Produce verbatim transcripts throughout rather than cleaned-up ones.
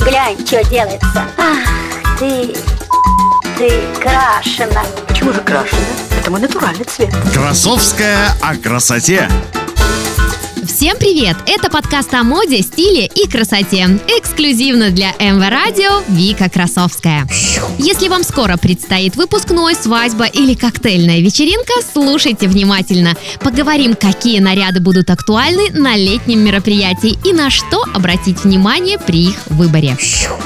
Глянь, что делается. Ах ты, ты крашена. Почему же крашена? Это мой натуральный цвет. Красовская о красоте. Всем привет! Это подкаст о моде, стиле и красоте. Эксклюзивно для эм вэ радио Вика Красовская. Если вам скоро предстоит выпускной, свадьба или коктейльная вечеринка, слушайте внимательно. Поговорим, какие наряды будут актуальны на летнем мероприятии и на что обратить внимание при их выборе.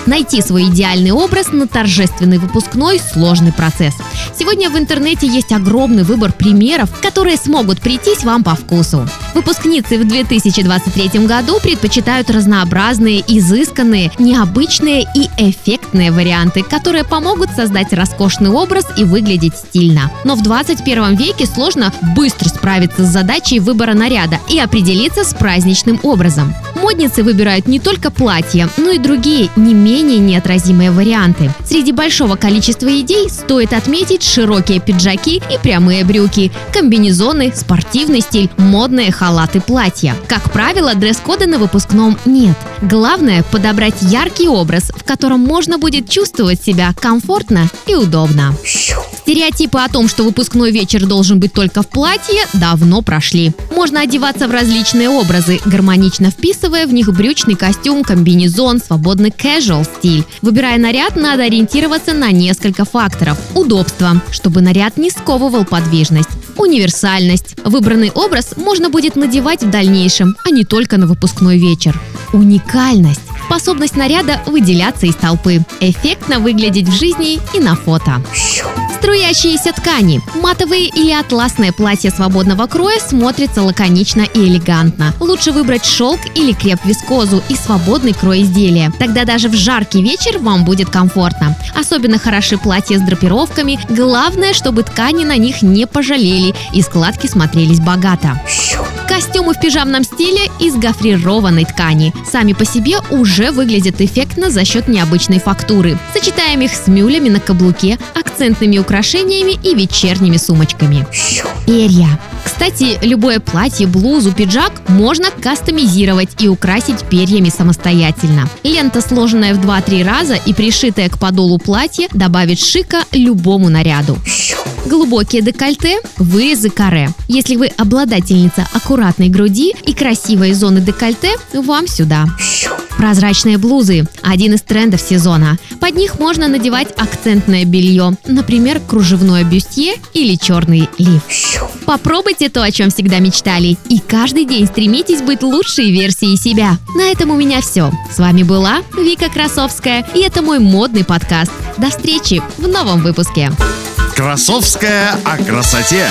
Найти свой идеальный образ на торжественный выпускной – сложный процесс. Сегодня в интернете есть огромный выбор примеров, которые смогут прийтись вам по вкусу. Выпускницы в две тысячи двадцать третьем году предпочитают разнообразные, изысканные, необычные и эффектные варианты, которые помогут создать роскошный образ и выглядеть стильно. Но в двадцать первом веке сложно быстро справиться с задачей выбора наряда и определиться с праздничным образом. Модницы выбирают не только платья, но и другие, не менее неотразимые варианты. Среди большого количества идей стоит отметить широкие пиджаки и прямые брюки, комбинезоны, спортивный стиль, модные халаты, платья. Как правило, дресс-кода на выпускном нет. Главное – подобрать яркий образ, в котором можно будет чувствовать себя комфортно и удобно. Стереотипы о том, что выпускной вечер должен быть только в платье, давно прошли. Можно одеваться в различные образы, гармонично вписывая в них брючный костюм, комбинезон, свободный casual стиль. Выбирая наряд, надо ориентироваться на несколько факторов. Удобство, чтобы наряд не сковывал подвижность. Универсальность. Выбранный образ можно будет надевать в дальнейшем, а не только на выпускной вечер. Уникальность. Способность наряда выделяться из толпы. Эффектно выглядеть в жизни и на фото. Струящиеся ткани. Матовые или атласные платья свободного кроя смотрятся лаконично и элегантно. Лучше выбрать шелк или креп-вискозу и свободный крой изделия. Тогда даже в жаркий вечер вам будет комфортно. Особенно хороши платья с драпировками. Главное, чтобы ткани на них не пожалели и складки смотрелись богато. Костюмы в пижамном стиле из гофрированной ткани. Сами по себе уже выглядят эффектно за счет необычной фактуры. Сочетаем их с мюлями на каблуке, акцентными украшениями и вечерними сумочками. Перья. Кстати, любое платье, блузу, пиджак можно кастомизировать и украсить перьями самостоятельно. Лента, сложенная в два-три раза и пришитая к подолу платья, добавит шика любому наряду. Глубокие декольте, вырезы каре. Если вы обладательница аккуратной груди и красивой зоны декольте, вам сюда. Прозрачные блузы – один из трендов сезона. Под них можно надевать акцентное белье, например, кружевное бюстье или черный лиф. Попробуйте то, о чем всегда мечтали, и каждый день стремитесь быть лучшей версией себя. На этом у меня все. С вами была Вика Красовская, и это мой модный подкаст. До встречи в новом выпуске. Красовская о красоте.